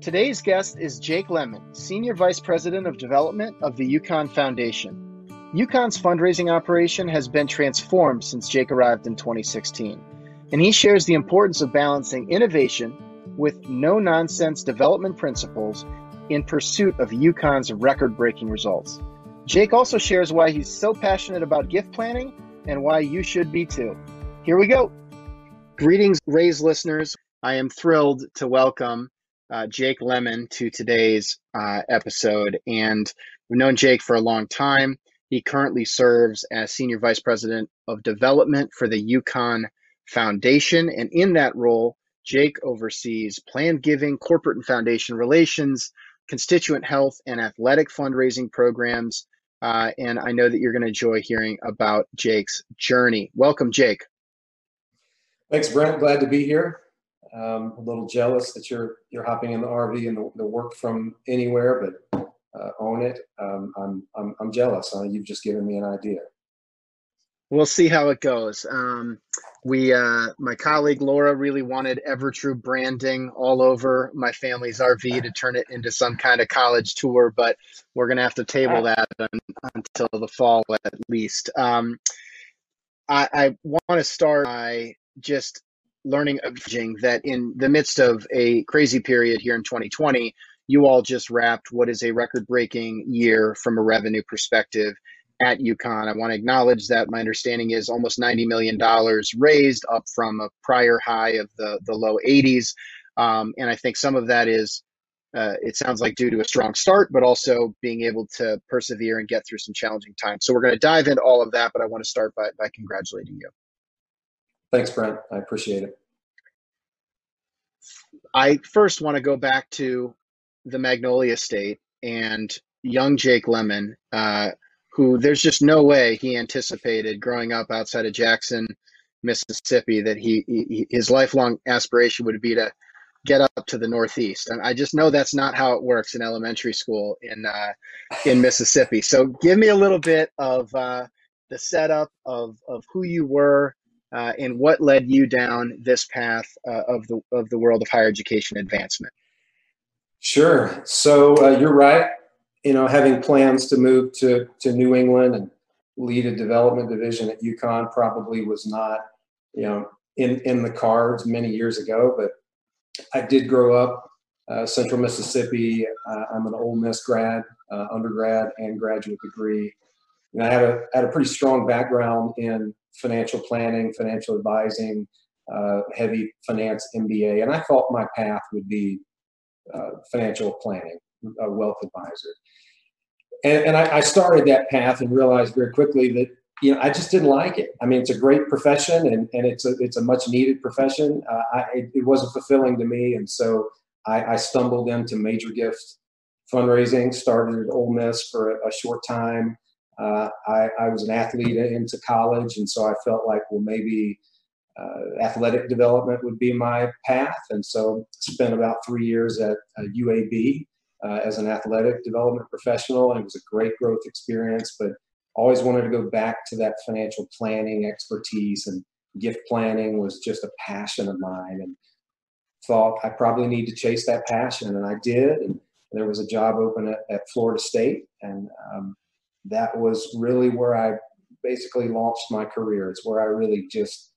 Today's guest is Jake Lemon, Senior Vice President of Development of the UConn Foundation. UConn's fundraising operation has been transformed since Jake arrived in 2016, and he shares the importance of balancing innovation with no-nonsense development principles in pursuit of UConn's record-breaking results. Jake also shares why he's so passionate about gift planning and why you should be too. Here we go. Greetings, RAISE listeners. I am thrilled to welcome Jake Lemon to today's episode. And we've known Jake for a long time. He currently serves as Senior Vice President of Development for the UConn Foundation. And in that role, Jake oversees plan giving, corporate and foundation relations, constituent health, and athletic fundraising programs. And I know that you're going to enjoy hearing about Jake's journey. Welcome, Jake. Thanks, Brent. Glad to be here. A little jealous that you're hopping in the RV and the work from anywhere, but own it. I'm jealous. You've just given me an idea. We'll see how it goes. My colleague Laura really wanted EverTrue branding all over my family's RV to turn it into some kind of college tour, but we're going to have to table that until the fall at least. I want to start by just learning that in the midst of a crazy period here in 2020, you all just wrapped what is a record-breaking year from a revenue perspective at UConn. I want to acknowledge that my understanding is almost $90 million raised, up from a prior high of the low 80s. And I think some of that is, it sounds like, due to a strong start, but also being able to persevere and get through some challenging times. So we're going to dive into all of that, but I want to start by congratulating you. Thanks, Brent. I appreciate it. I first want to go back to the Magnolia State and young Jake Lemon, who there's just no way he anticipated growing up outside of Jackson, Mississippi, that his lifelong aspiration would be to get up to the Northeast. And I just know that's not how it works in elementary school in Mississippi. So give me a little bit of the setup of who you were, and what led you down this path of the world of higher education advancement? Sure. So you're right. You know, having plans to move to New England and lead a development division at UConn probably was not, you know, in the cards many years ago. But I did grow up Central Mississippi. I'm an Ole Miss grad, undergrad and graduate degree. And I had a pretty strong background in financial planning, financial advising, heavy finance MBA, and I thought my path would be financial planning, a wealth advisor. And I started that path and realized very quickly that, you know, I just didn't like it. I mean, it's a great profession, and it's a much needed profession. It wasn't fulfilling to me, and so I stumbled into major gift fundraising. Started at Ole Miss for a short time. I was an athlete into college, and so I felt like, well, maybe athletic development would be my path. And so spent about 3 years at UAB as an athletic development professional, and it was a great growth experience, but always wanted to go back to that financial planning expertise, and gift planning was just a passion of mine, and thought I probably need to chase that passion, and I did. And there was a job open at Florida State, and that was really where I basically launched my career. It's where I really just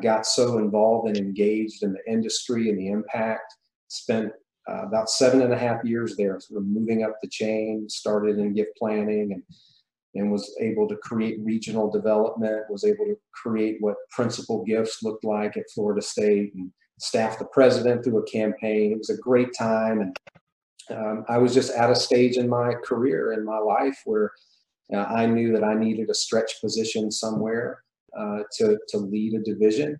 got so involved and engaged in the industry and the impact. Spent about 7.5 years there, sort of moving up the chain, started in gift planning, and was able to create regional development, was able to create what principal gifts looked like at Florida State, and staffed the president through a campaign. It was a great time. And I was just at a stage in my career, in my life, where I knew that I needed a stretch position somewhere to lead a division.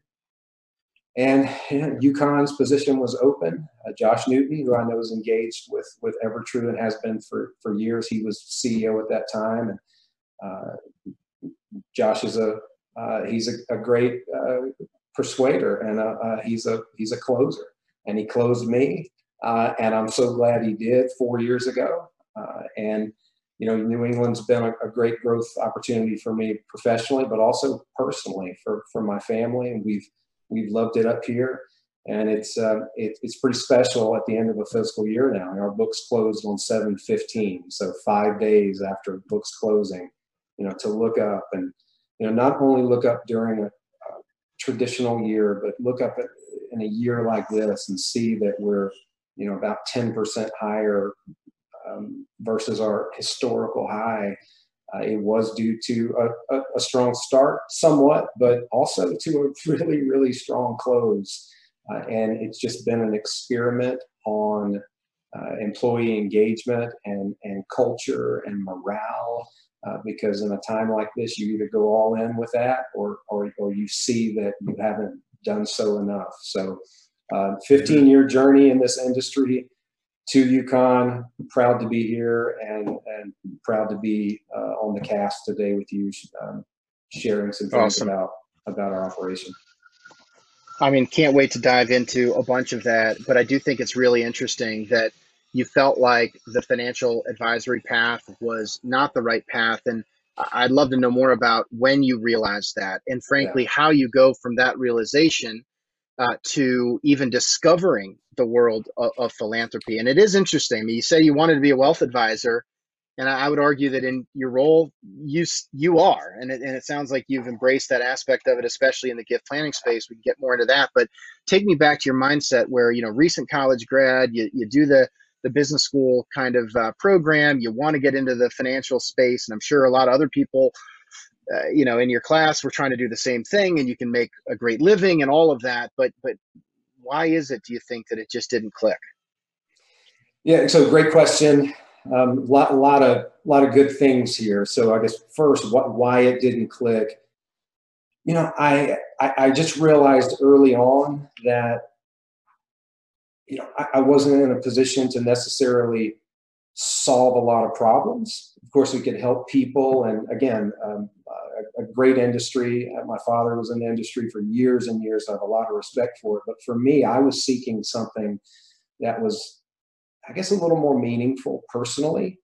And UConn's position was open. Josh Newton, who I know is engaged with EverTrue and has been for years, he was CEO at that time. And Josh is he's a great persuader, and he's a closer. And he closed me, and I'm so glad he did 4 years ago. And you know, New England's been a great growth opportunity for me professionally, but also personally for my family. And we've loved it up here. And it's pretty special at the end of a fiscal year now. Our books closed on 7/15, so 5 days after books closing, to look up and, not only look up during a traditional year, but look up at, in a year like this and see that we're, about 10% higher versus our historical high. It was due to a strong start somewhat, but also to a really, really strong close. And it's just been an experiment on employee engagement and culture and morale, because in a time like this, you either go all in with that or you see that you haven't done so enough. So 15-year journey in this industry to UConn. Proud to be here and proud to be on the cast today with you, sharing some things awesome about our operation. I mean, can't wait to dive into a bunch of that, but I do think it's really interesting that you felt like the financial advisory path was not the right path. And I'd love to know more about when you realized that and frankly, how you go from that realization to even discovering the world of philanthropy. And it is interesting. I mean, you say you wanted to be a wealth advisor, and I would argue that in your role, you are. And it sounds like you've embraced that aspect of it, especially in the gift planning space. We can get more into that. But take me back to your mindset where, recent college grad, you do the business school kind of program, you want to get into the financial space. And I'm sure a lot of other people, in your class were trying to do the same thing, and you can make a great living and all of that. But why is it, do you think, that it just didn't click? Yeah, so great question. A lot of good things here. So I guess first, why it didn't click. I just realized early on that I wasn't in a position to necessarily solve a lot of problems. Of course, we could help people, and again, a great industry. My father was in the industry for years and years. So I have a lot of respect for it. But for me, I was seeking something that was, I guess, a little more meaningful personally.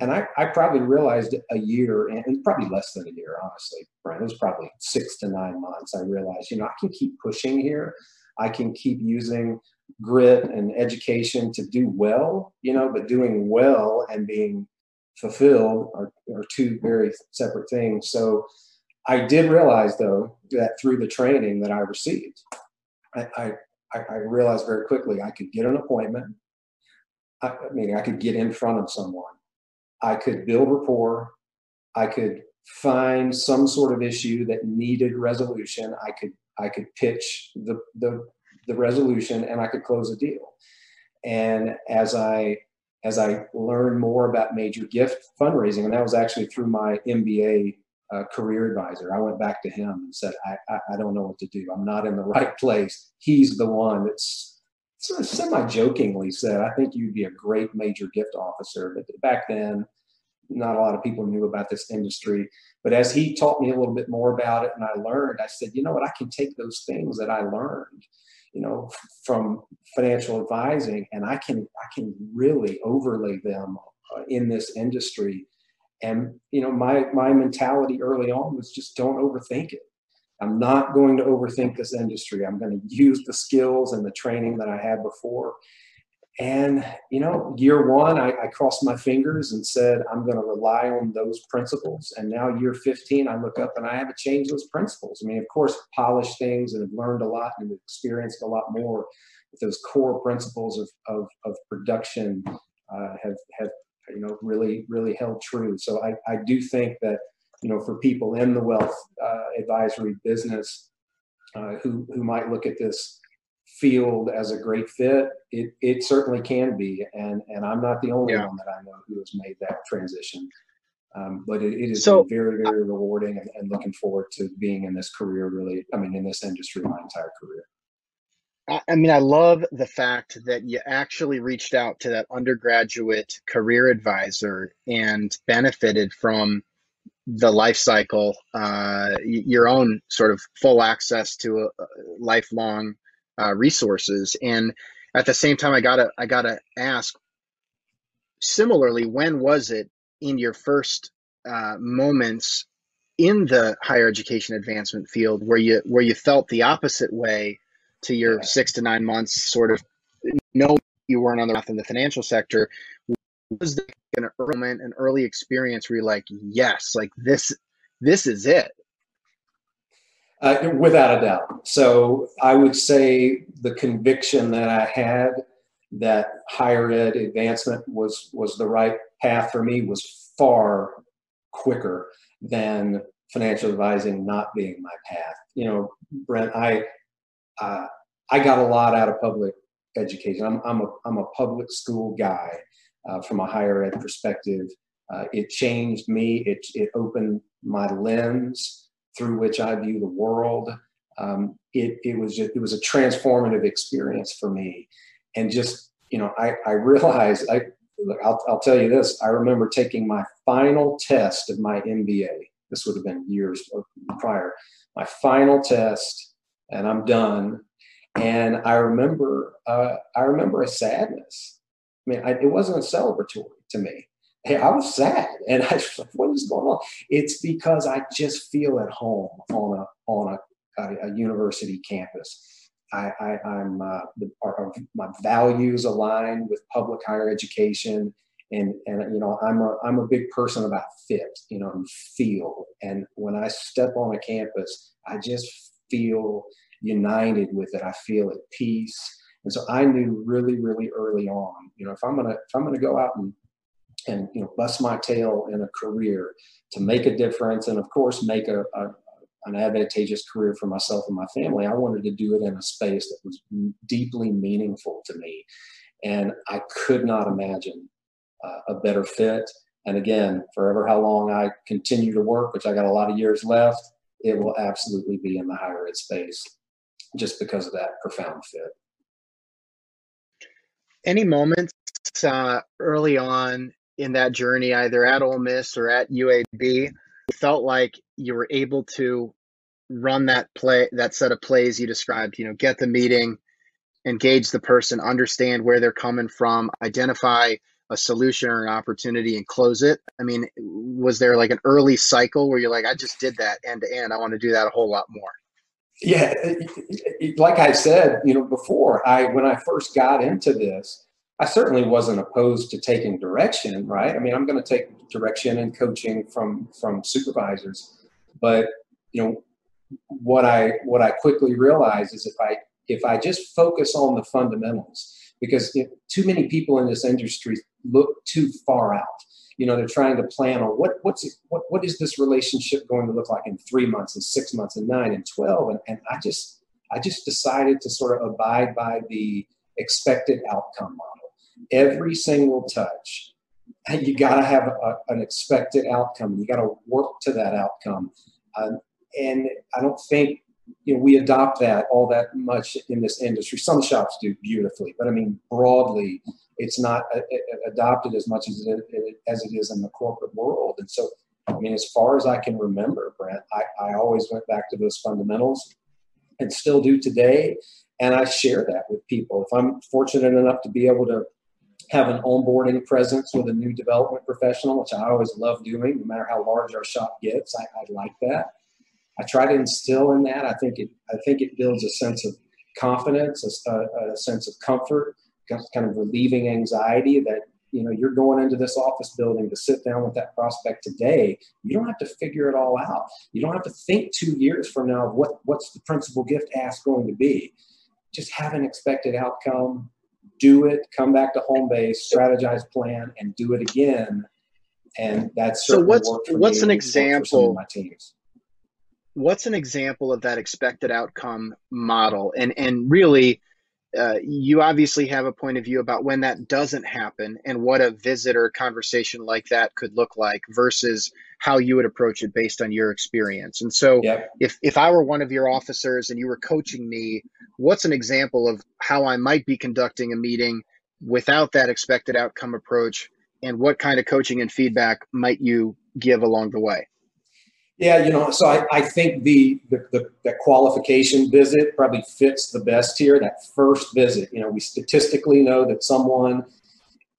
And I probably realized a year, and probably less than a year, honestly, Brent. It was probably 6 to 9 months. I realized, I can keep pushing here. I can keep using grit and education to do well, but doing well and being fulfilled are two very separate things. So I did realize, though, that through the training that I received, I realized very quickly I could get an appointment. I could get in front of someone. I could build rapport. I could find some sort of issue that needed resolution. I could pitch the resolution, and I could close a deal. And as I learned more about major gift fundraising, and that was actually through my MBA career advisor, I went back to him and said, I don't know what to do. I'm not in the right place. He's the one that's sort of semi-jokingly said, I think you'd be a great major gift officer. But back then, not a lot of people knew about this industry. But as he taught me a little bit more about it and I learned, I said, you know what, I can take those things that I learned, from financial advising, and I can really overlay them in this industry. And, my mentality early on was just don't overthink it. I'm not going to overthink this industry. I'm going to use the skills and the training that I had before. And, year one, I crossed my fingers and said, I'm going to rely on those principles. And now year 15, I look up and I haven't changed those principles. Of course, polished things and have learned a lot and experienced a lot more. But those core principles of production have really, really held true. So I do think that, for people in the wealth advisory business who might look at this field as a great fit, it certainly can be. And I'm not the only one that I know who has made that transition. But it has been very, very rewarding, and looking forward to being in this career, really, in this industry my entire career. I love the fact that you actually reached out to that undergraduate career advisor and benefited from the life cycle, your own sort of full access to a lifelong resources. And at the same time, I gotta ask, similarly, when was it in your first moments in the higher education advancement field where you felt the opposite way to your 6 to 9 months, sort of knowing you weren't on the path in the financial sector, was there an enrollment, an early experience where you're like, yes, like this is it? Without a doubt. So I would say the conviction that I had that higher ed advancement was the right path for me was far quicker than financial advising not being my path. You know, Brent, I got a lot out of public education. I'm a public school guy from a higher ed perspective. It changed me. It opened my lens through which I view the world. It was a transformative experience for me. And just, you know, I realized, I'll tell you this, I remember taking my final test of my MBA. This would have been years prior. My final test, and I'm done. And I remember a sadness. I mean, it wasn't a celebratory to me. Hey, I was sad, and I was like, "What is going on?" It's because I just feel at home on a university campus. My values align with public higher education, and you know, I'm a big person about fit, you know, and feel. And when I step on a campus, I just feel united with it. I feel at peace, and so I knew really, really early on, you know, if I'm gonna go out and you know, bust my tail in a career to make a difference, and of course make an advantageous career for myself and my family, I wanted to do it in a space that was deeply meaningful to me, and I could not imagine a better fit. And again, forever how long I continue to work, which I got a lot of years left, it will absolutely be in the higher ed space just because of that profound fit. Any moments early on in that journey, either at Ole Miss or at UAB, felt like you were able to run that set of plays you described, you know, get the meeting, engage the person, understand where they're coming from, identify a solution or an opportunity, and close it? I mean, was there like an early cycle where you're like, I just did that end to end, I want to do that a whole lot more? Yeah, like I said, you know, before, when I first got into this, I certainly wasn't opposed to taking direction, right? I mean, I'm going to take direction and coaching from supervisors, but you know, what I quickly realized is if I just focus on the fundamentals, because too many people in this industry look too far out. You know, they're trying to plan on what is this relationship going to look like in 3 months and 6 months and 9 and 12, and I just decided to sort of abide by the expected outcome model. Every single touch, you got to have an expected outcome. You got to work to that outcome. And I don't think, you know, we adopt that all that much in this industry. Some shops do beautifully, but I mean, broadly, it's not adopted as much as it is in the corporate world. And so, I mean, as far as I can remember, Brent, I always went back to those fundamentals and still do today. And I share that with people. If I'm fortunate enough to be able to have an onboarding presence with a new development professional, which I always love doing, no matter how large our shop gets, I like that. I try to instill in that. I think it builds a sense of confidence, a sense of comfort, kind of relieving anxiety that, you know, you're going into this office building to sit down with that prospect today. You don't have to figure it all out. You don't have to think 2 years from now of what's the principal gift ask going to be. Just have an expected outcome, do it, come back to home base, strategize, plan, and do it again. And that's so what's an example of my teams. What's an example of that expected outcome model? And really, you obviously have a point of view about when that doesn't happen and what a visit or conversation like that could look like versus how you would approach it based on your experience. And so if I were one of your officers and you were coaching me, what's an example of how I might be conducting a meeting without that expected outcome approach? And what kind of coaching and feedback might you give along the way? Yeah, you know, so I think the qualification visit probably fits the best here. That first visit, you know, we statistically know that someone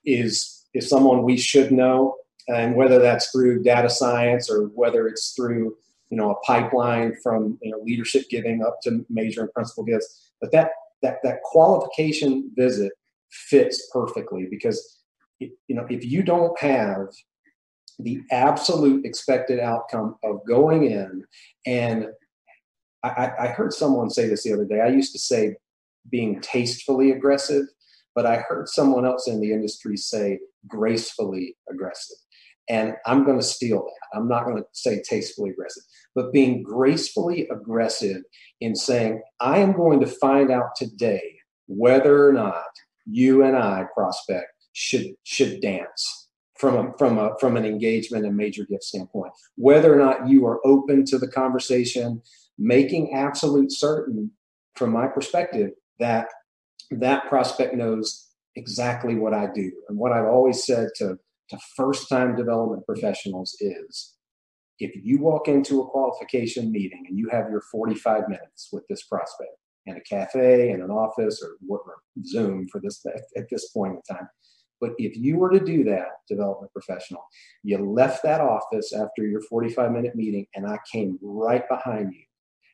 is someone we should know, and whether that's through data science or whether it's through, you know, a pipeline from, you know, leadership giving up to major and principal gifts, But that qualification visit fits perfectly, because if you don't have the absolute expected outcome of going in, and I heard someone say this the other day. I used to say being tastefully aggressive, but I heard someone else in the industry say gracefully aggressive. And I'm going to steal that. I'm not going to say tastefully aggressive, but being gracefully aggressive in saying, I am going to find out today whether or not you and I, prospect, should dance from an engagement and major gift standpoint, whether or not you are open to the conversation, making absolute certain from my perspective that that prospect knows exactly what I do. And what I've always said to first-time development professionals is, if you walk into a qualification meeting and you have your 45 minutes with this prospect in a cafe, in an office, or Zoom for this at this point in time, but if you were to do that, development professional, you left that office after your 45-minute meeting, and I came right behind you,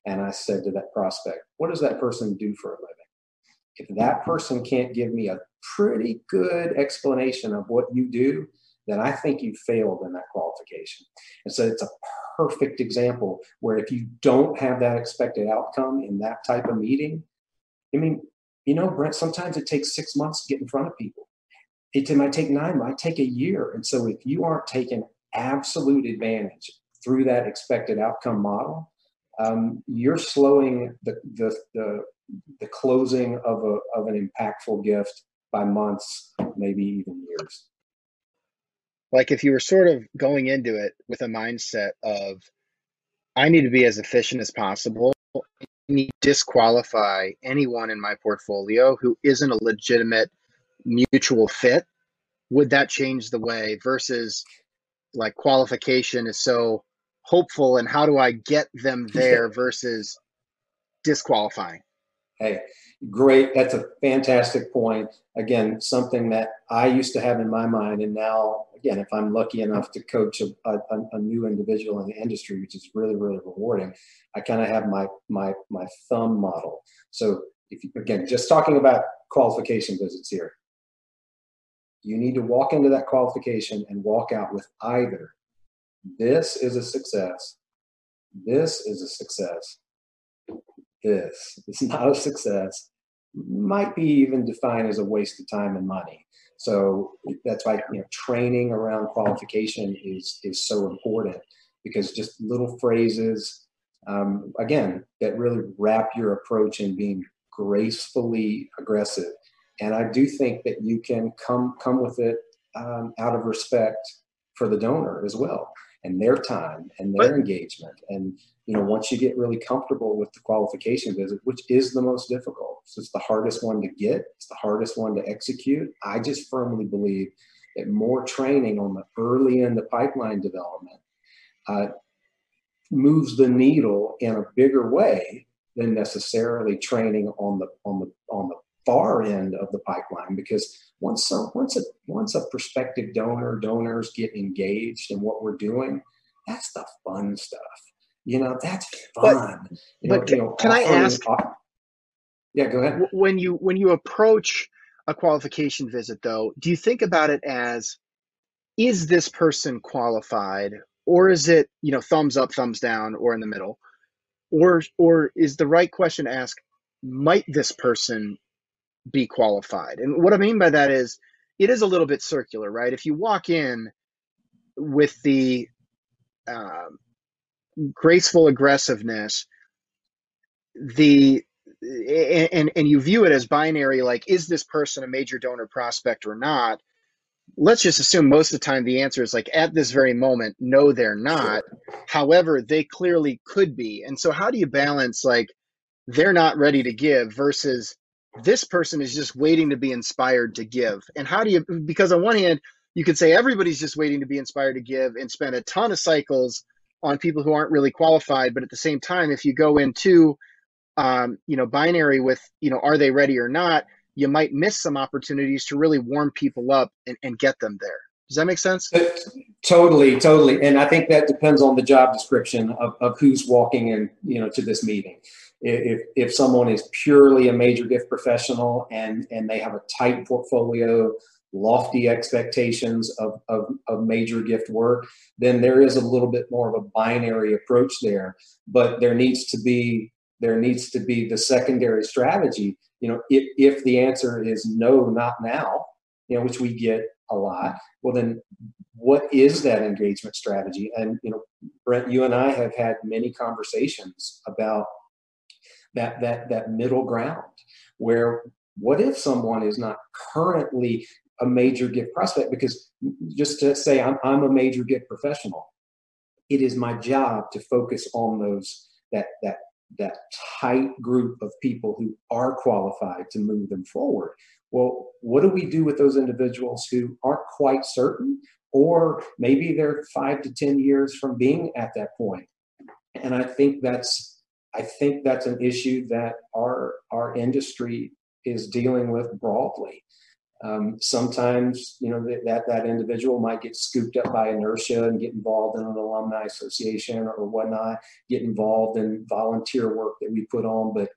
and I said to that prospect, what does that person do for a living? If that person can't give me a pretty good explanation of what you do, then I think you failed in that qualification. And so it's a perfect example where if you don't have that expected outcome in that type of meeting, I mean, Brent, sometimes it takes 6 months to get in front of people. It might take 9, might take a year. And so if you aren't taking absolute advantage through that expected outcome model, you're slowing the closing of an impactful gift by months, maybe even years. Like if you were sort of going into it with a mindset of, I need to be as efficient as possible, I need to disqualify anyone in my portfolio who isn't a legitimate mutual fit, would that change the way versus like qualification is so hopeful and how do I get them there versus disqualifying? Hey, great. That's a fantastic point. Again, something that I used to have in my mind. And now, again, if I'm lucky enough to coach a new individual in the industry, which is really, really rewarding, I kind of have my thumb model. So if you, again, just talking about qualification visits here, you need to walk into that qualification and walk out with either, this is a success, this is a success, this is not a success, might be even defined as a waste of time and money. So that's why training around qualification is so important, because just little phrases, again, that really wrap your approach in being gracefully aggressive. And I do think that you can come with it out of respect for the donor as well, and their time and their engagement. And, once you get really comfortable with the qualification visit, which is the most difficult, so it's the hardest one to get, it's the hardest one to execute. I just firmly believe that more training on the early end of pipeline development moves the needle in a bigger way than necessarily training on the far end of the pipeline, because once a prospective donors get engaged in what we're doing, that's the fun stuff. That's fun. Can I ask? Yeah, go ahead. When you approach a qualification visit, though, do you think about it as, is this person qualified, or is it thumbs up, thumbs down, or in the middle, or is the right question to ask, might this person be qualified? And what I mean by that is, it is a little bit circular, right? If you walk in with the graceful aggressiveness, and you view it as binary, like, is this person a major donor prospect or not? Let's just assume most of the time the answer is like, at this very moment, no, they're not. However, they clearly could be. And so how do you balance like, they're not ready to give versus this person is just waiting to be inspired to give? And how do you, because on one hand, you could say everybody's just waiting to be inspired to give and spend a ton of cycles on people who aren't really qualified. But at the same time, if you go into, binary with, are they ready or not, you might miss some opportunities to really warm people up and get them there. Does that make sense? Totally. And I think that depends on the job description of who's walking in, to this meeting. If someone is purely a major gift professional and they have a tight portfolio, lofty expectations of major gift work, then there is a little bit more of a binary approach there. But there needs to be the secondary strategy. You know, if the answer is no, not now, you know, which we get a lot, well then what is that engagement strategy? And you know, Brent, you and I have had many conversations about that middle ground, where what if someone is not currently a major gift prospect? Because just to say I'm a major gift professional, it is my job to focus on those that tight group of people who are qualified to move them forward. Well, what do we do with those individuals who aren't quite certain, or maybe they're 5 to 10 years from being at that point? And I think that's an issue that our industry is dealing with broadly. Sometimes, you know, that individual might get scooped up by inertia and get involved in an alumni association or whatnot, get involved in volunteer work that we put on. But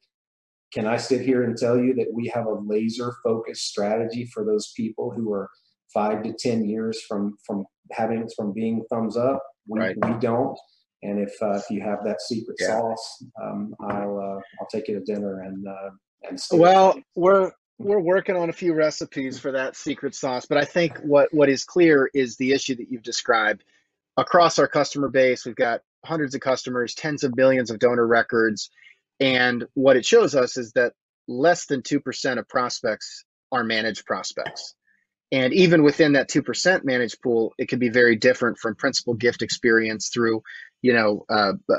can I sit here and tell you that we have a laser focused strategy for those people who are 5 to 10 years from being thumbs up? We don't. And if you have that secret sauce, I'll take you to dinner and stay. Well, we're working on a few recipes for that secret sauce, but I think what is clear is the issue that you've described across our customer base. We've got hundreds of customers, tens of millions of donor records, and what it shows us is that less than 2% of prospects are managed prospects. And even within that 2% managed pool, it can be very different from principal gift experience through, you know,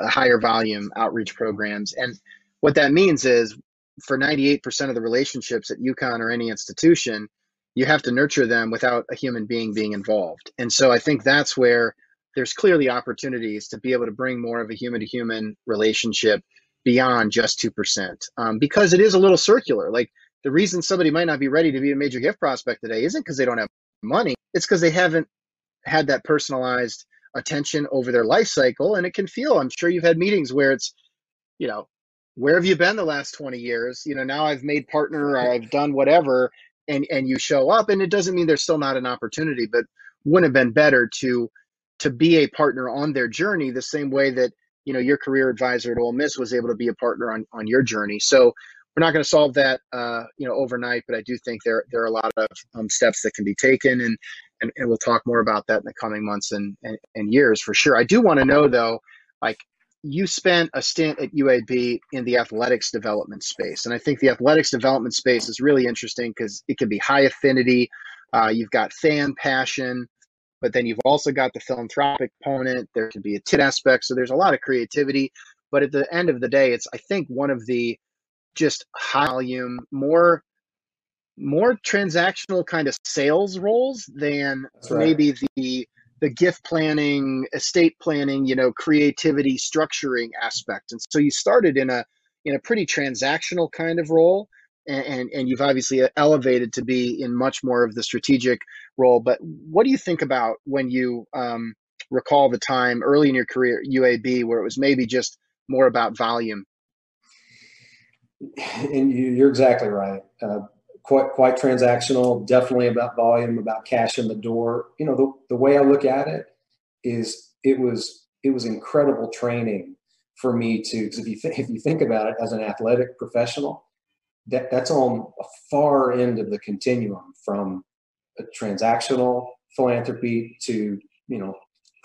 higher volume outreach programs. And what that means is, for 98% of the relationships at UConn or any institution, you have to nurture them without a human being being involved. And so I think that's where there's clearly opportunities to be able to bring more of a human-to-human relationship beyond just 2%, because it is a little circular. Like, the reason somebody might not be ready to be a major gift prospect today isn't because they don't have money. It's because they haven't had that personalized attention over their life cycle. And it can feel, I'm sure you've had meetings where it's, you know, where have you been the last 20 years? You know, now I've made partner, or I've done whatever, and you show up, and it doesn't mean there's still not an opportunity, but wouldn't have been better to be a partner on their journey the same way that, you know, your career advisor at Ole Miss was able to be a partner on your journey. So we're not going to solve that, you know, overnight, but I do think there are a lot of steps that can be taken, and we'll talk more about that in the coming months and years for sure. I do want to know though, like, you spent a stint at UAB in the athletics development space, and I think the athletics development space is really interesting because it can be high affinity. You've got fan passion, but then you've also got the philanthropic component. There can be a TID aspect, so there's a lot of creativity. But at the end of the day, it's, I think, one of the just high volume, more transactional kind of sales roles than maybe the gift planning, estate planning, you know, creativity, structuring aspect. And so you started in a pretty transactional kind of role, and you've obviously elevated to be in much more of the strategic role. But what do you think about when you recall the time early in your career at UAB where it was maybe just more about volume? And you're exactly right. Quite transactional, definitely about volume, about cash in the door. You know, the way I look at it is it was incredible training for me to, because if you think about it as an athletic professional, that's on a far end of the continuum from a transactional philanthropy to, you know,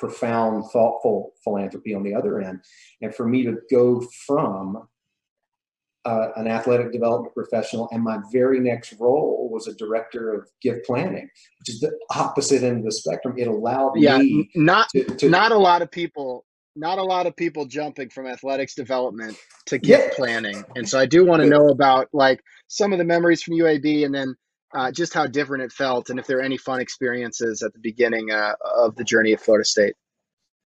profound, thoughtful philanthropy on the other end. And for me to go from an athletic development professional, and my very next role was a director of gift planning, which is the opposite end of the spectrum. It allowed me not a lot of people jumping from athletics development to gift planning. And so I do want to know about, like, some of the memories from UAB, and then just how different it felt, and if there are any fun experiences at the beginning of the journey at Florida State.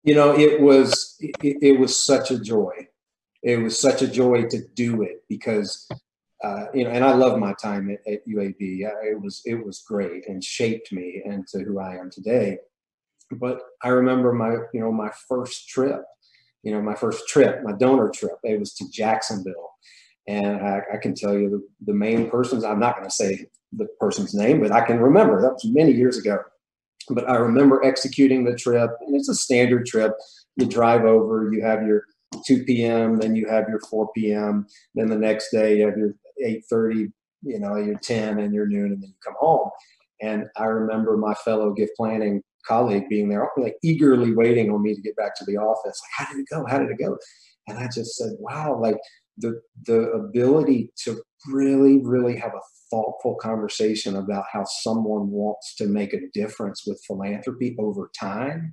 You know, it was such a joy. It was such a joy to do it because, you know, and I love my time at UAB. It was great and shaped me into who I am today. But I remember my first trip you know, my first trip, my donor trip, it was to Jacksonville. And I can tell you the main persons, I'm not going to say the person's name, but I can remember, that was many years ago. But I remember executing the trip, and it's a standard trip. You drive over, you have your 2 p.m., then you have your 4 p.m., then the next day you have your 8:30, you know, your 10 and your noon, and then you come home. And I remember my fellow gift planning colleague being there, like eagerly waiting on me to get back to the office. Like, how did it go? How did it go? And I just said, wow, like the ability to really, really have a thoughtful conversation about how someone wants to make a difference with philanthropy over time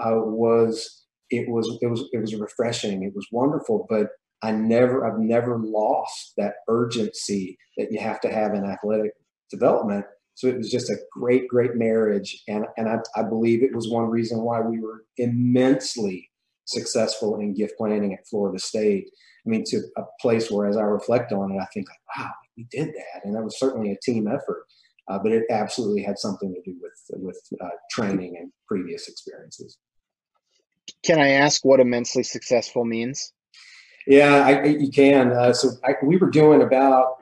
was refreshing. It was wonderful, but I've never lost that urgency that you have to have in athletic development. So it was just a great, great marriage. And I believe it was one reason why we were immensely successful in gift planning at Florida State. I mean, to a place where, as I reflect on it, I think, like, wow, we did that. And that was certainly a team effort, but it absolutely had something to do with training and previous experiences. Can I ask what immensely successful means? Yeah, you can. So we were doing about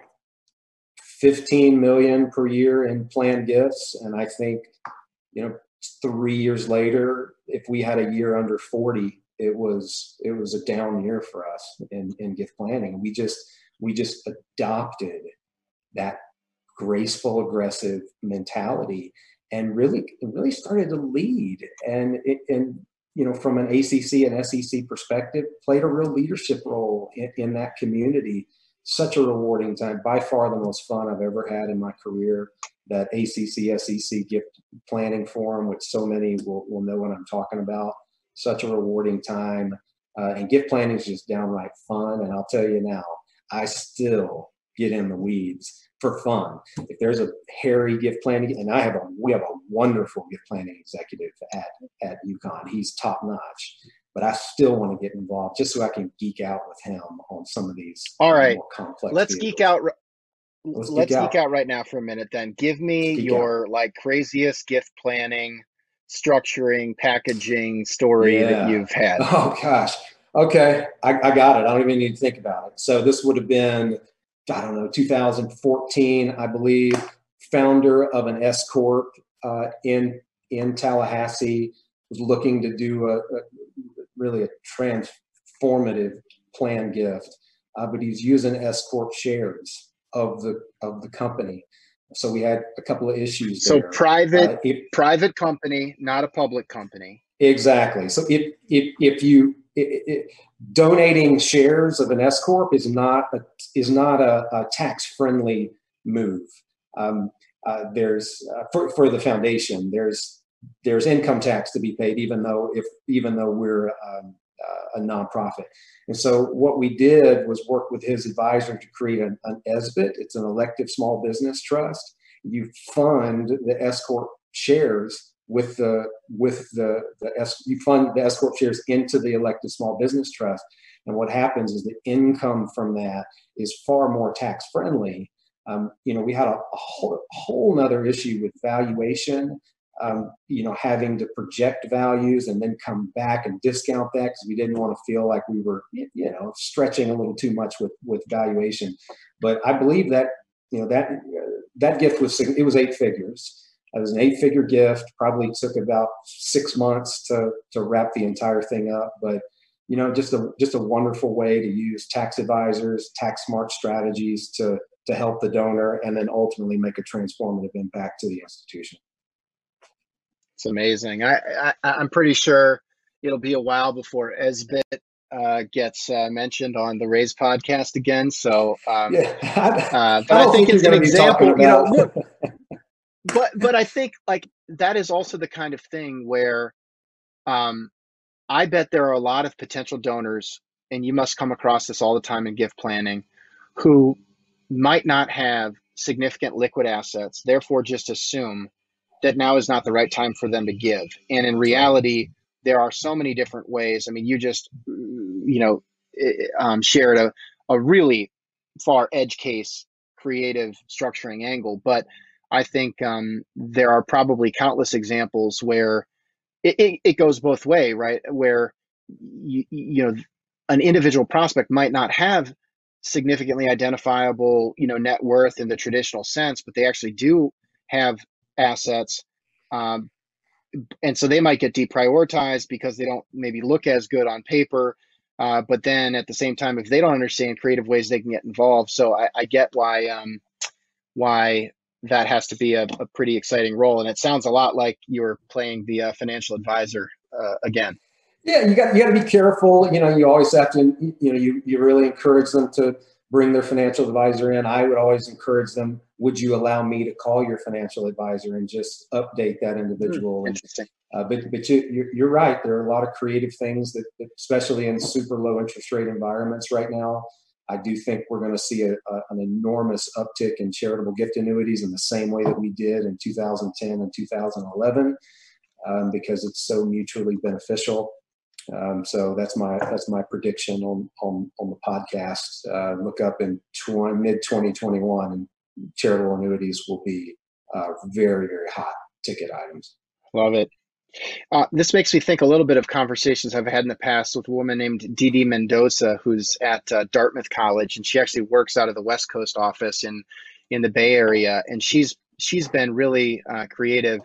$15 million per year in planned gifts. And I think, you know, 3 years later, if we had a year under 40, it was a down year for us in gift planning. We just adopted that graceful, aggressive mentality and really started to lead. And you know, from an ACC and SEC perspective, played a real leadership role in that community. Such a rewarding time, by far the most fun I've ever had in my career. That ACC, SEC gift planning forum, which so many will know what I'm talking about. Such a rewarding time. And gift planning is just downright fun. And I'll tell you now, I still get in the weeds for fun. If there's a hairy gift planning, and we have a wonderful gift planning executive at UConn. He's top notch, but I still want to get involved just so I can geek out with him on some of these. All right, more complex. Let's geek out right now for a minute. Then give me your craziest gift planning, structuring, packaging story that you've had. Oh gosh. Okay. I got it. I don't even need to think about it. So this would have been, 2014, I believe, founder of an S Corp in Tallahassee, was looking to do a really transformative planned gift, but he's using S Corp shares of the company. So we had a couple of issues there. So private company, not a public company. Exactly. So if you donating shares of an S corp is not a tax friendly move. There's for the foundation. There's income tax to be paid, even though we're a nonprofit. And so what we did was work with his advisor to create an ESBIT. It's an elective small business trust. You fund the S corp shares you fund the S corp shares into the elective small business trust, and what happens is the income from that is far more tax friendly. We had a whole nother issue with valuation. Having to project values and then come back and discount that because we didn't want to feel like we were stretching a little too much with valuation. But I believe that that gift was 8 figures. It was an 8-figure gift, probably took about 6 months to wrap the entire thing up. But, just a wonderful way to use tax advisors, tax smart strategies to help the donor and then ultimately make a transformative impact to the institution. It's amazing. I'm pretty sure it'll be a while before ESBIT gets mentioned on the RAISE podcast again. So, I think it's an example, But I think that is also the kind of thing where I bet there are a lot of potential donors, and you must come across this all the time in gift planning, who might not have significant liquid assets, therefore just assume that now is not the right time for them to give. And in reality, there are so many different ways. I mean, you just shared a really far edge case, creative structuring angle, but I think there are probably countless examples where it goes both way, right? Where you know, an individual prospect might not have significantly identifiable, you know, net worth in the traditional sense, but they actually do have assets. And so they might get deprioritized because they don't maybe look as good on paper. But then at the same time, if they don't understand creative ways, they can get involved. So I get why that has to be a pretty exciting role. And it sounds a lot like you're playing the financial advisor again. Yeah, you got to be careful. You know, you always have to, you know, you really encourage them to bring their financial advisor in. I would always encourage them, would you allow me to call your financial advisor and just update that individual? Interesting. But you're right. There are a lot of creative things that, especially in super low interest rate environments right now, I do think we're going to see an enormous uptick in charitable gift annuities in the same way that we did in 2010 and 2011, because it's so mutually beneficial. So that's my prediction on the podcast. Look up in mid-2021, and charitable annuities will be very, very hot ticket items. Love it. This makes me think a little bit of conversations I've had in the past with a woman named Dee Dee Mendoza, who's at Dartmouth College, and she actually works out of the West Coast office in the Bay Area, and she's been really creative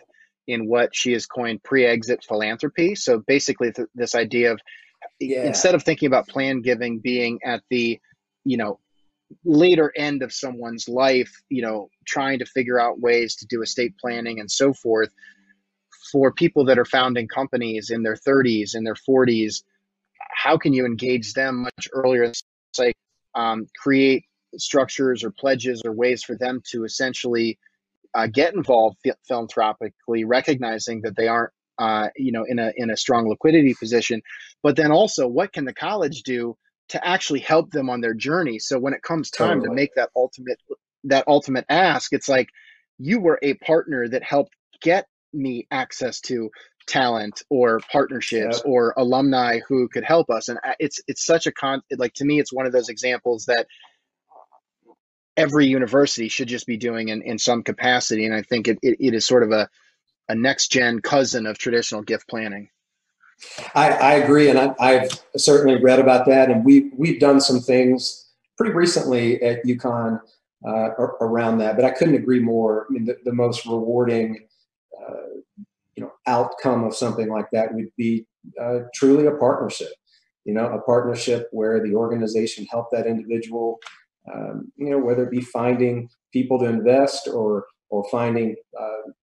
in what she has coined pre-exit philanthropy. So basically this idea of, instead of thinking about plan giving being at the, you know, later end of someone's life, you know, trying to figure out ways to do estate planning and so forth, for people that are founding companies in their 30s, in their 40s, how can you engage them much earlier? It's like create structures or pledges or ways for them to essentially get involved philanthropically, recognizing that they aren't, you know, in a strong liquidity position. But then also, what can the college do to actually help them on their journey? So when it comes time to make that ultimate ask, it's like, you were a partner that helped get me access to talent or partnerships or alumni who could help us. And it's such a to me, it's one of those examples that every university should just be doing in some capacity. And I think it is sort of a next gen cousin of traditional gift planning. I agree. And I've certainly read about that. And we've done some things pretty recently at UConn around that, but I couldn't agree more. I mean, the most rewarding outcome of something like that would be truly a partnership, you know, a partnership where the organization helped that individual, you know, whether it be finding people to invest or finding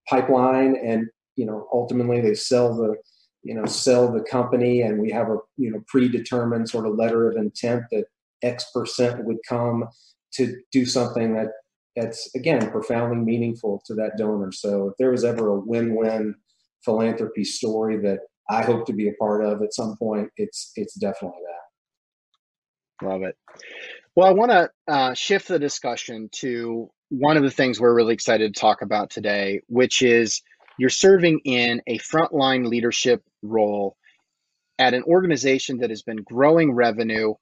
pipeline, and, you know, ultimately they sell the company, and we have a, you know, predetermined sort of letter of intent that X% would come to do something that's again, profoundly meaningful to that donor. So if there was ever a win-win philanthropy story that I hope to be a part of at some point, it's definitely that. Love it. Well, I want to shift the discussion to one of the things we're really excited to talk about today, which is you're serving in a frontline leadership role at an organization that has been growing revenue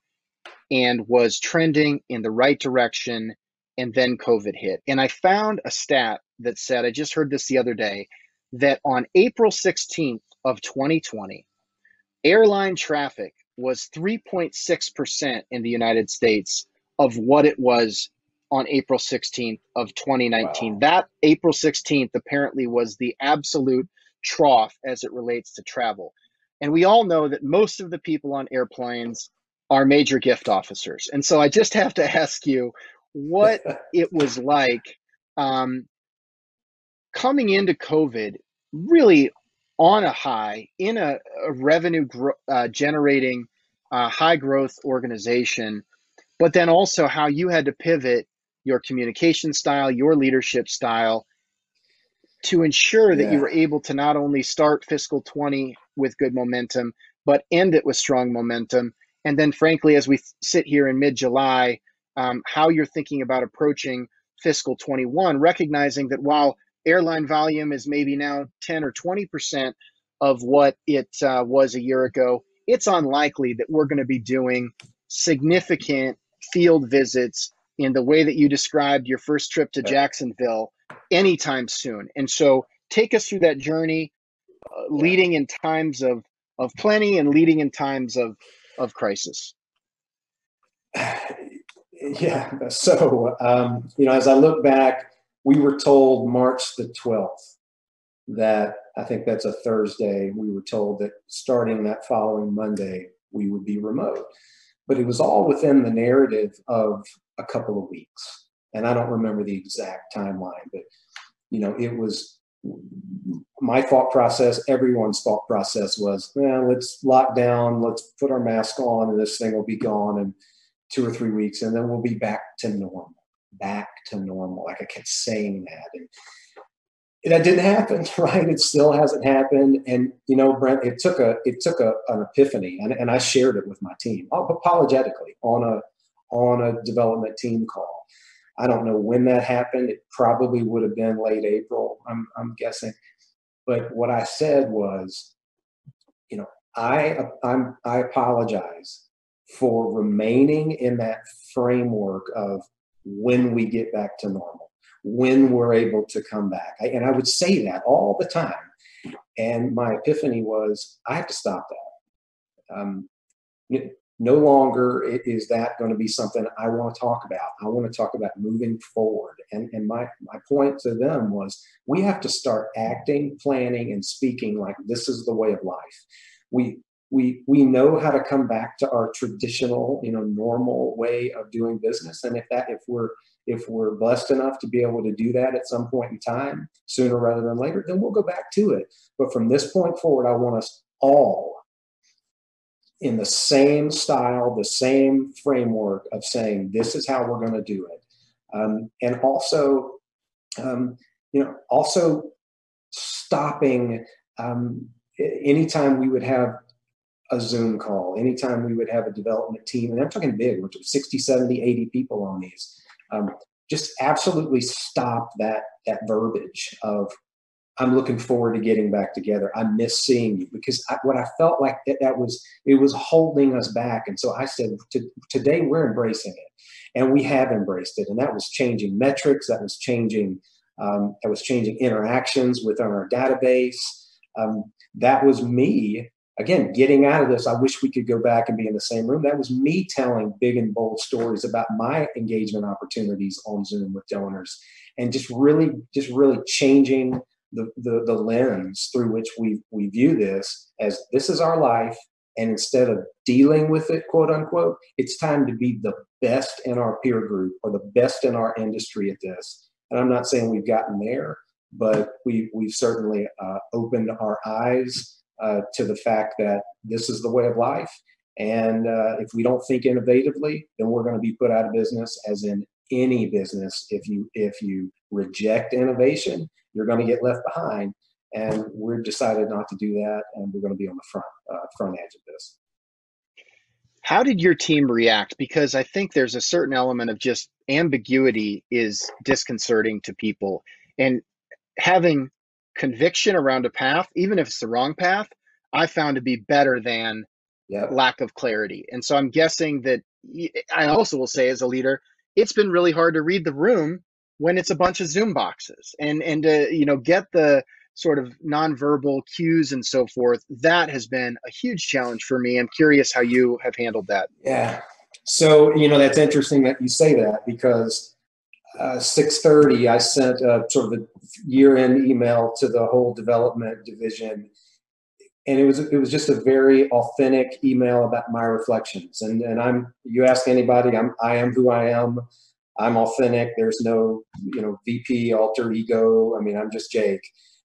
and was trending in the right direction, and then COVID hit. And I found a stat that said, I just heard this the other day, that on April 16th of 2020, airline traffic was 3.6% in the United States of what it was on April 16th of 2019. Wow. That April 16th apparently was the absolute trough as it relates to travel. And we all know that most of the people on airplanes are major gift officers. And so I just have to ask you what it was like coming into COVID, really on a high, in a revenue generating high growth organization, but then also how you had to pivot your communication style, your leadership style, to ensure that you were able to not only start fiscal 20 with good momentum, but end it with strong momentum. And then frankly, as we sit here in mid-July, how you're thinking about approaching fiscal 21, recognizing that while airline volume is maybe now 10 or 20% of what it was a year ago, it's unlikely that we're going to be doing significant field visits in the way that you described your first trip to Jacksonville anytime soon. And so take us through that journey, leading in times of of plenty and leading in times of crisis? Yeah. So, as I look back, we were told March the 12th that, I think that's a Thursday, we were told that starting that following Monday, we would be remote. But it was all within the narrative of a couple of weeks. And I don't remember the exact timeline, but, it was my thought process. Everyone's thought process was, let's lock down, let's put our mask on, and this thing will be gone in 2 or 3 weeks. And then we'll be back to normal. Like, I kept saying that. And that didn't happen, right? It still hasn't happened. And, Brent, it took an epiphany, and I shared it with my team, apologetically, on a development team call. I don't know when that happened. It probably would have been late April, I'm guessing. But what I said was, I apologize for remaining in that framework of when we get back to normal, when we're able to come back. And I would say that all the time. And my epiphany was, I have to stop that. No longer is that going to be something I want to talk about. I want to talk about moving forward. And my point to them was, we have to start acting, planning, and speaking like this is the way of life. We know how to come back to our traditional, normal way of doing business. And if we're blessed enough to be able to do that at some point in time, sooner rather than later, then we'll go back to it. But from this point forward, I want us all in the same style, the same framework of saying, this is how we're going to do it. And also, also stopping anytime we would have a Zoom call, anytime we would have a development team, and I'm talking big, which was 60, 70, 80 people on these, just absolutely stop that verbiage of, I'm looking forward to getting back together, I miss seeing you, because what I felt like that was, it was holding us back. And so I said, today we're embracing it, and we have embraced it. And that was changing metrics, that was changing interactions within our database. That was me, again, getting out of this. I wish we could go back and be in the same room. That was me telling big and bold stories about my engagement opportunities on Zoom with donors, and just really changing the lens through which we view this, as this is our life, and instead of dealing with it, quote unquote, it's time to be the best in our peer group or the best in our industry at this. And I'm not saying we've gotten there, but we've certainly opened our eyes to the fact that this is the way of life. And if we don't think innovatively, then we're going to be put out of business, as in any business. If you reject innovation, you're going to get left behind, and we're decided not to do that, and we're going to be on the front edge of this. How did your team react? Because I think there's a certain element of just ambiguity is disconcerting to people, and having conviction around a path, even if it's the wrong path, I found to be better than lack of clarity. And so I'm guessing that, I also will say as a leader, it's been really hard to read the room when it's a bunch of Zoom boxes and get the sort of nonverbal cues and so forth. That has been a huge challenge for me. I'm curious how you have handled that. Yeah. So, that's interesting that you say that, because 6:30, I sent a year-end email to the whole development division. And it was just a very authentic email about my reflections. And you ask anybody, I am who I am. I'm authentic. There's no, VP alter ego. I mean, I'm just Jake,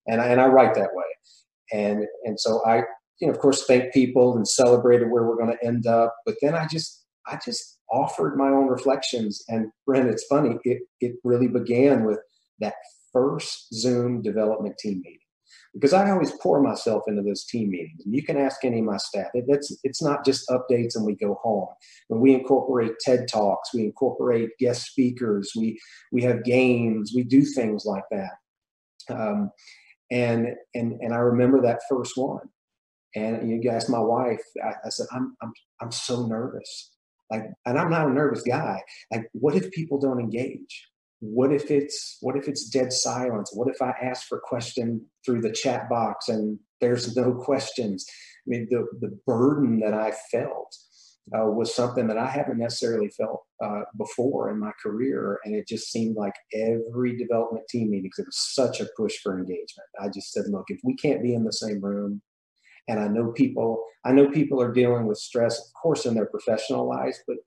and I write that way. And so I, of course, thanked people and celebrated where we're going to end up. But then I just offered my own reflections. And Brent, it's funny. It really began with that first Zoom development team meeting, because I always pour myself into those team meetings. And you can ask any of my staff. It's not just updates and we go home. When we incorporate TED Talks, we incorporate guest speakers, we have games, we do things like that. And I remember that first one. And you asked my wife, I said, I'm so nervous. Like, and I'm not a nervous guy. Like, what if people don't engage? What if it's dead silence? What if I ask for a question through the chat box and There's no questions. I mean, the burden that I felt was something that I haven't necessarily felt before in my career. And it just seemed like every development team meeting, because it was such a push for engagement. I just said, look, if we can't be in the same room, and I know people are dealing with stress, of course, in their professional lives, but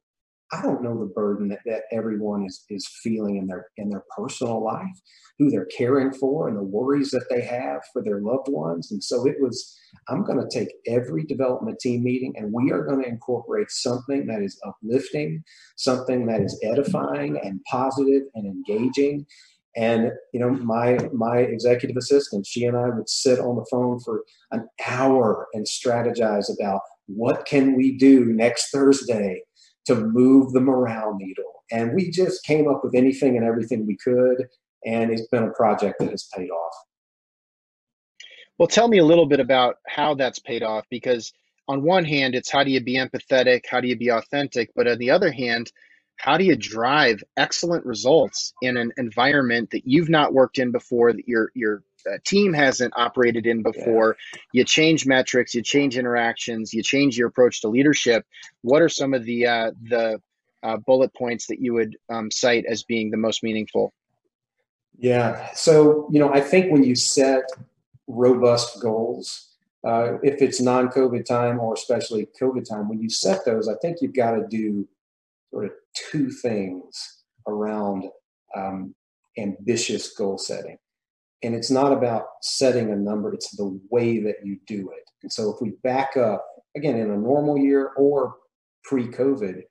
I don't know the burden that everyone is feeling in their personal life, who they're caring for, and the worries that they have for their loved ones. And so it was, I'm going to take every development team meeting, and we are going to incorporate something that is uplifting, something that is edifying and positive and engaging. And, you know, my executive assistant, she and I would sit on the phone for an hour and strategize about what can we do next Thursday to move the morale needle. And we just came up with anything and everything we could. And it's been a project that has paid off. Well, tell me a little bit about how that's paid off, because on one hand, it's how do you be empathetic? How do you be authentic? But on the other hand, how do you drive excellent results in an environment that you've not worked in before, that your team hasn't operated in before? Yeah. You change metrics, you change interactions, you change your approach to leadership. What are some of the bullet points that you would cite as being the most meaningful? Yeah. So, you know, I think when you set robust goals, if it's non-COVID time or especially COVID time, when you set those, I think you've got to do sort of two things around ambitious goal setting. And it's not about setting a number, it's the way that you do it. And so if we back up, again, in a normal year or pre-COVID,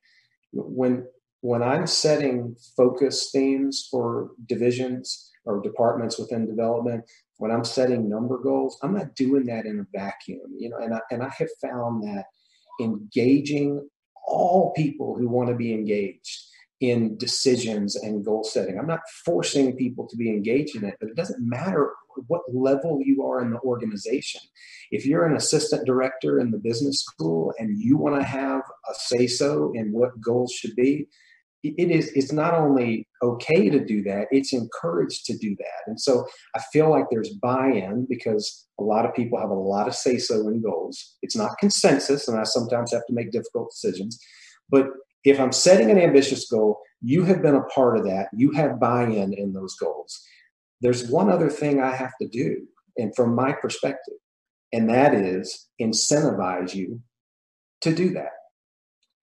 when I'm setting focus themes for divisions or departments within development, when I'm setting number goals, I'm not doing that in a vacuum, you know, and I have found that engaging all people who want to be engaged in decisions and goal setting. I'm not forcing people to be engaged in it, but it doesn't matter what level you are in the organization. If you're an assistant director in the business school and you want to have a say-so in what goals should be, it's not only okay to do that, it's encouraged to do that. And so I feel like there's buy-in because a lot of people have a lot of say-so in goals. It's not consensus, and I sometimes have to make difficult decisions. But if I'm setting an ambitious goal, you have been a part of that. You have buy-in in those goals. There's one other thing I have to do, and from my perspective, and that is incentivize you to do that.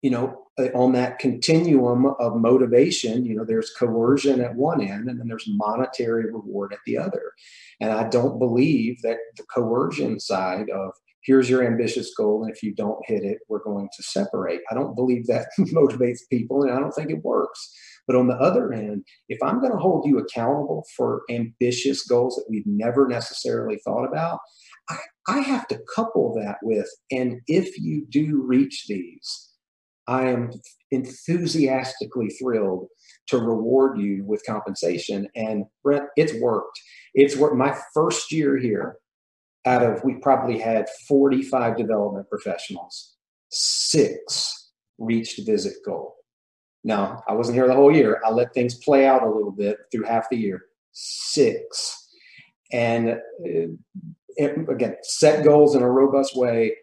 You know, on that continuum of motivation, you know, there's coercion at one end and then there's monetary reward at the other. And I don't believe that the coercion side of here's your ambitious goal, and if you don't hit it, we're going to separate. I don't believe that motivates people, and I don't think it works. But on the other end, if I'm going to hold you accountable for ambitious goals that we've never necessarily thought about, I have to couple that with, and if you do reach these, I am enthusiastically thrilled to reward you with compensation. And Brent, it's worked. It's worked. My first year here, out of, we probably had 45 development professionals, 6 reached visit goal. Now, I wasn't here the whole year. I let things play out a little bit through half the year. 6. And again, set goals in a robust way,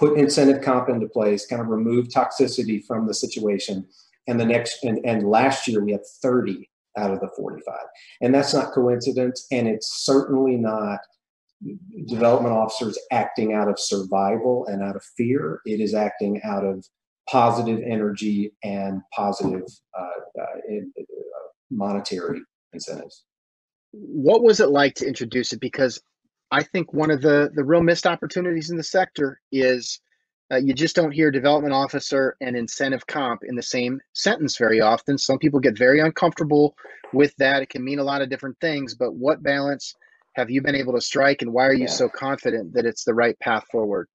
put incentive comp into place, kind of remove toxicity from the situation. And the next, and last year we had 30 out of the 45. And that's not coincidence. And it's certainly not development officers acting out of survival and out of fear. It is acting out of positive energy and positive monetary incentives. What was it like to introduce it? Because I think one of the real missed opportunities in the sector is you just don't hear development officer and incentive comp in the same sentence very often. Some people get very uncomfortable with that. It can mean a lot of different things, but what balance have you been able to strike, and why are you so confident that it's the right path forward?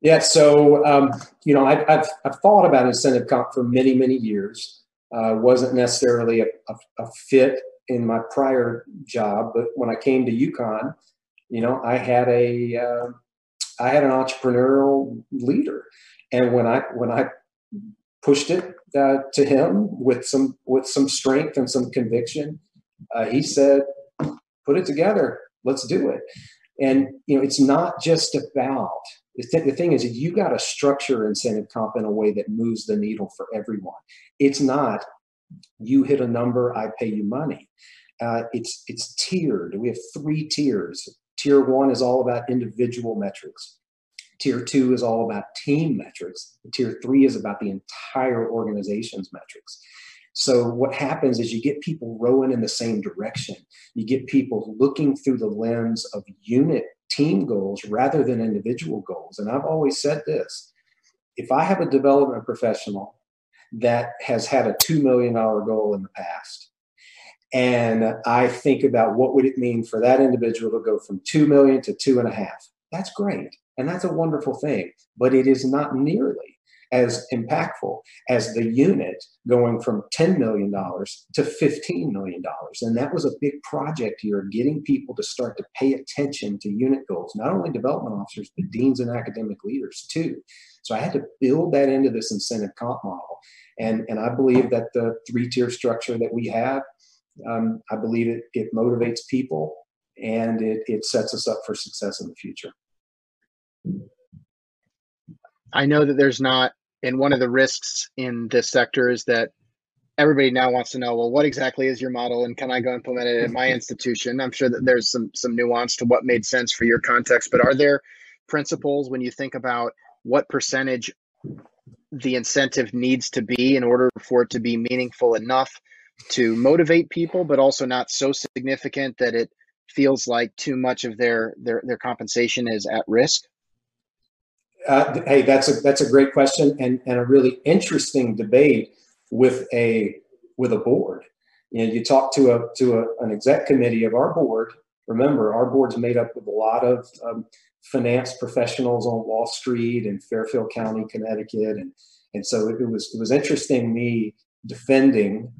Yeah, so you know, I've thought about incentive comp for many, many years. Wasn't necessarily a fit in my prior job, but when I came to UConn, you know, I had an entrepreneurial leader, and when I pushed it to him with some strength and some conviction, he said, "Put it together, let's do it." And, it's not just about, the thing is, you got to structure incentive comp in a way that moves the needle for everyone. It's not, you hit a number, I pay you money. It's tiered. We have 3 tiers. Tier 1 is all about individual metrics. Tier 2 is all about team metrics. Tier 3 is about the entire organization's metrics. So what happens is you get people rowing in the same direction. You get people looking through the lens of unit team goals rather than individual goals. And I've always said this, if I have a development professional that has had a $2 million goal in the past, and I think about what would it mean for that individual to go from 2 million to 2.5, that's great. And that's a wonderful thing, but it is not nearly as impactful as the unit going from $10 million to $15 million. And that was a big project here, getting people to start to pay attention to unit goals, not only development officers, but deans and academic leaders too. So I had to build that into this incentive comp model. And I believe that the 3-tier structure that we have, I believe it motivates people and it sets us up for success in the future. I know that there's not, and one of the risks in this sector is that everybody now wants to know, well, what exactly is your model and can I go implement it at my institution? I'm sure that there's some nuance to what made sense for your context, but are there principles when you think about what percentage the incentive needs to be in order for it to be meaningful enough to motivate people, but also not so significant that it feels like too much of their compensation is at risk? Hey, that's a great question and a really interesting debate with a board. You talk to an exec committee of our board. Remember, our board's made up of a lot of finance professionals on Wall Street and Fairfield County, Connecticut, and so it was interesting me defending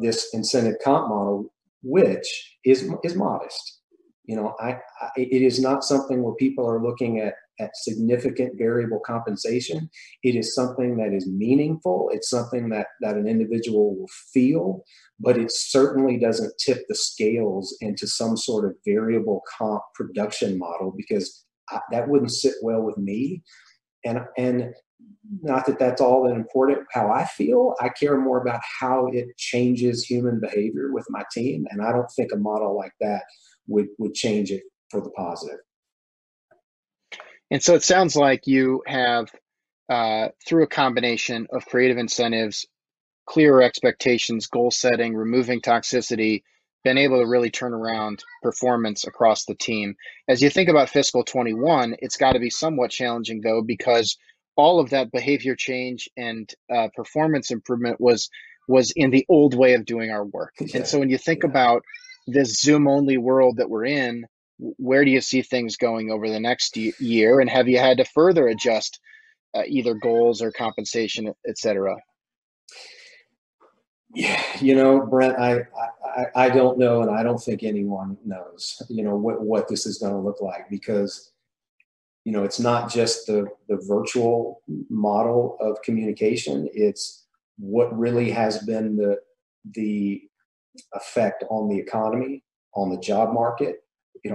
this incentive comp model, which is modest. It is not something where people are looking at significant variable compensation. It is something that is meaningful. It's something that an individual will feel, but it certainly doesn't tip the scales into some sort of variable comp production model because that wouldn't sit well with me. And not that that's all that important, how I feel. I care more about how it changes human behavior with my team. And I don't think a model like that would change it for the positive. And so it sounds like you have, through a combination of creative incentives, clearer expectations, goal setting, removing toxicity, been able to really turn around performance across the team. As you think about fiscal 21, it's got to be somewhat challenging, though, because all of that behavior change and performance improvement was in the old way of doing our work. Yeah. And so when you think about this Zoom-only world that we're in, where do you see things going over the next year? And have you had to further adjust either goals or compensation, et cetera? Yeah, Brent, I don't know. And I don't think anyone knows, what this is going to look like because, it's not just the virtual model of communication. It's what really has been the effect on the economy, on the job market.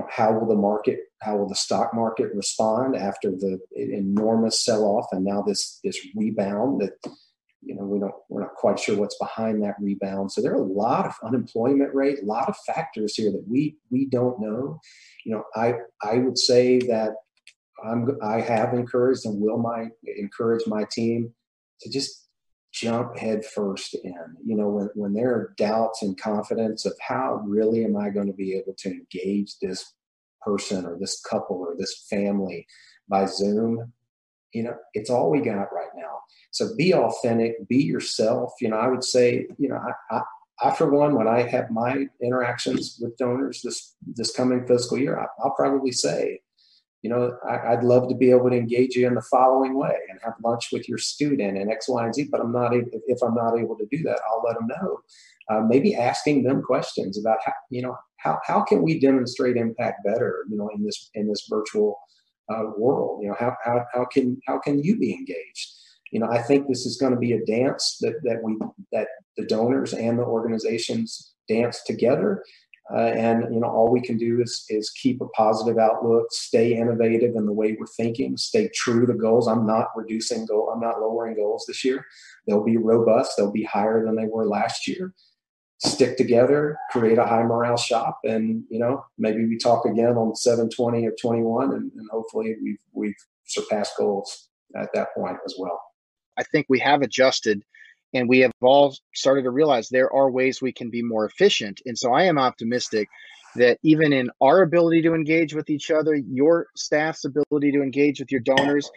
How will the stock market respond after the enormous sell-off and now this rebound that, we're not quite sure what's behind that rebound. So there are a lot of unemployment rate, a lot of factors here that we don't know. I would say that I have encouraged and encourage my team to just jump head first in, when there are doubts and confidence of how really am I going to be able to engage this person or this couple or this family by Zoom, it's all we got right now. So be authentic, be yourself. I would say, I for one, when I have my interactions with donors this coming fiscal year, I'll probably say, I'd love to be able to engage you in the following way and have lunch with your student and X, Y, and Z, but if I'm not able to do that, I'll let them know. Maybe asking them questions about how can we demonstrate impact better, in this virtual world, how can you be engaged? I think this is going to be a dance that the donors and the organizations dance together. And, you know, all we can do is keep a positive outlook, stay innovative in the way we're thinking, stay true to goals. I'm not lowering goals this year. They'll be robust. They'll be higher than they were last year. Stick together, create a high morale shop, and, you know, maybe we talk again on 7/20 or 21, and hopefully we've surpassed goals at that point as well. I think we have adjusted, and we have all started to realize there are ways we can be more efficient. And so I am optimistic that even in our ability to engage with each other, your staff's ability to engage with your donors,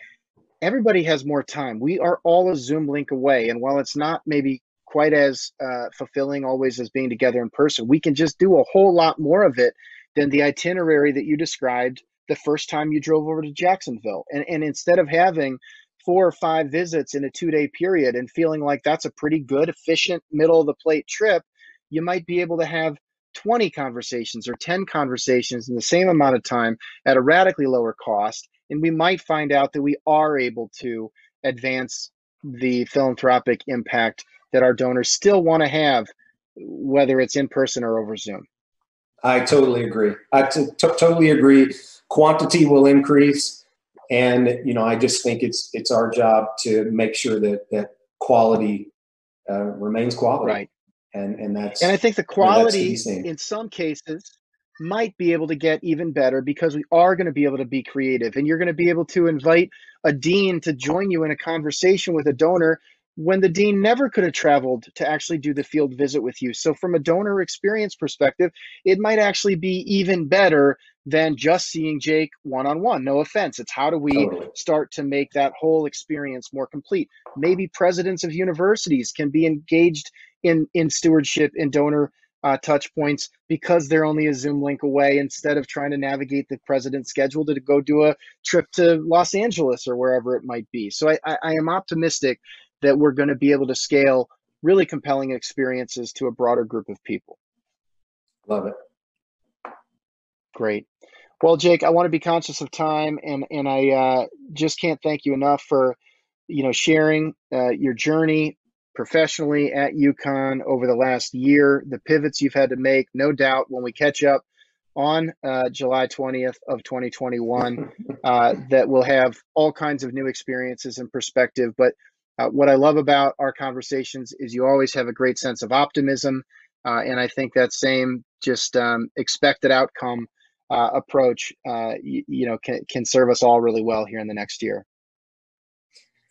everybody has more time. We are all a Zoom link away. And while it's not maybe quite as fulfilling always as being together in person, we can just do a whole lot more of it than the itinerary that you described the first time you drove over to Jacksonville. And instead of having 4 or 5 visits in a 2-day period and feeling like that's a pretty good, efficient, middle of the plate trip, you might be able to have 20 conversations or 10 conversations in the same amount of time at a radically lower cost. And we might find out that we are able to advance the philanthropic impact that our donors still want to have, whether it's in person or over Zoom. I totally agree. I totally agree. Quantity will increase. And, you know, I just think it's our job to make sure that quality remains quality. Right. And I think the quality in some cases might be able to get even better, because we are going to be able to be creative, and you're going to be able to invite a dean to join you in a conversation with a donor when the dean never could have traveled to actually do the field visit with you. So from a donor experience perspective, it might actually be even better than just seeing Jake one-on-one. No offense. It's how do we start to make that whole experience more complete? Maybe presidents of universities can be engaged in stewardship and donor touch points because they're only a Zoom link away, instead of trying to navigate the president's schedule to go do a trip to Los Angeles or wherever it might be. So I am optimistic that we're going to be able to scale really compelling experiences to a broader group of people. Love it. Great. Well, Jake, I want to be conscious of time, and I just can't thank you enough for, you know, sharing your journey professionally at UConn over the last year, the pivots you've had to make. No doubt when we catch up on July 20th of 2021, that we'll have all kinds of new experiences and perspective. But what I love about our conversations is you always have a great sense of optimism. And I think that same just expected outcome approach, can serve us all really well here in the next year.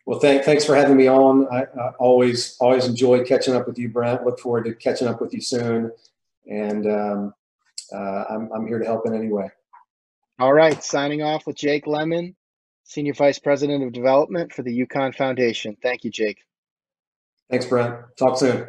Well, thanks for having me on. I always enjoy catching up with you, Brent. Look forward to catching up with you soon. And I'm here to help in any way. All right. Signing off with Jake Lemon, Senior Vice President of Development for the UConn Foundation. Thank you, Jake. Thanks, Brent. Talk soon.